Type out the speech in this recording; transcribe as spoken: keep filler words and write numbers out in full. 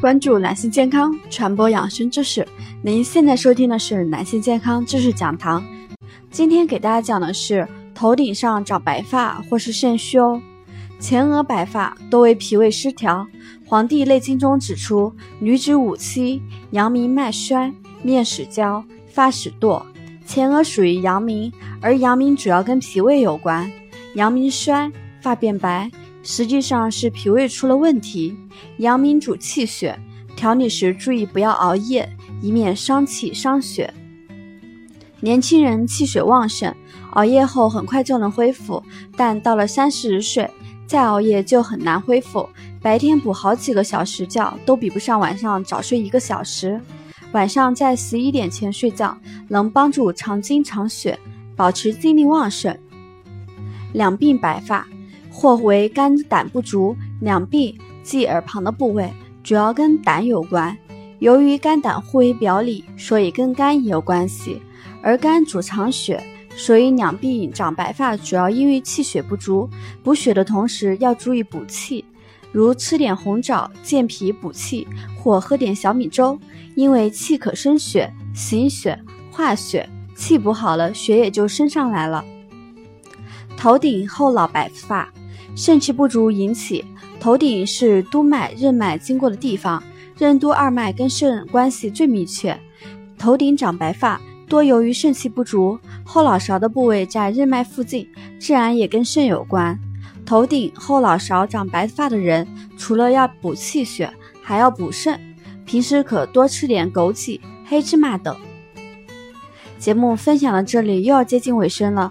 关注男性健康，传播养生知识。您现在收听的是男性健康知识讲堂。今天给大家讲的是头顶上长白发或是肾虚哦，前额白发多为脾胃失调。《黄帝内经》中指出，女子五七，阳明脉衰，面始焦，发始堕。前额属于阳明，而阳明主要跟脾胃有关。阳明衰，发变白，实际上是脾胃出了问题。阳明主气血，调理时注意不要熬夜，以免伤气伤血。年轻人气血旺盛，熬夜后很快就能恢复，但到了三四十岁，再熬夜就很难恢复，白天补好几个小时觉都比不上晚上早睡一个小时。晚上在十一点前睡觉，能帮助长精长血，保持精力旺盛。两鬓白发或为肝胆不足，两鬓即耳旁的部位，主要跟胆有关。由于肝胆互为表里，所以跟肝也有关系。而肝主藏血，所以两鬓长白发主要因为气血不足。补血的同时要注意补气，如吃点红枣、健脾补气，或喝点小米粥，因为气可生血、行血、化血，气补好了，血也就升上来了。头顶后脑白发，肾气不足引起。头顶是督脉、任脉经过的地方，任督二脉跟肾关系最密切。头顶长白发多由于肾气不足，后脑勺的部位在任脉附近，自然也跟肾有关。头顶后脑勺长白发的人，除了要补气血，还要补肾，平时可多吃点枸杞、黑芝麻等。节目分享到这里又要接近尾声了。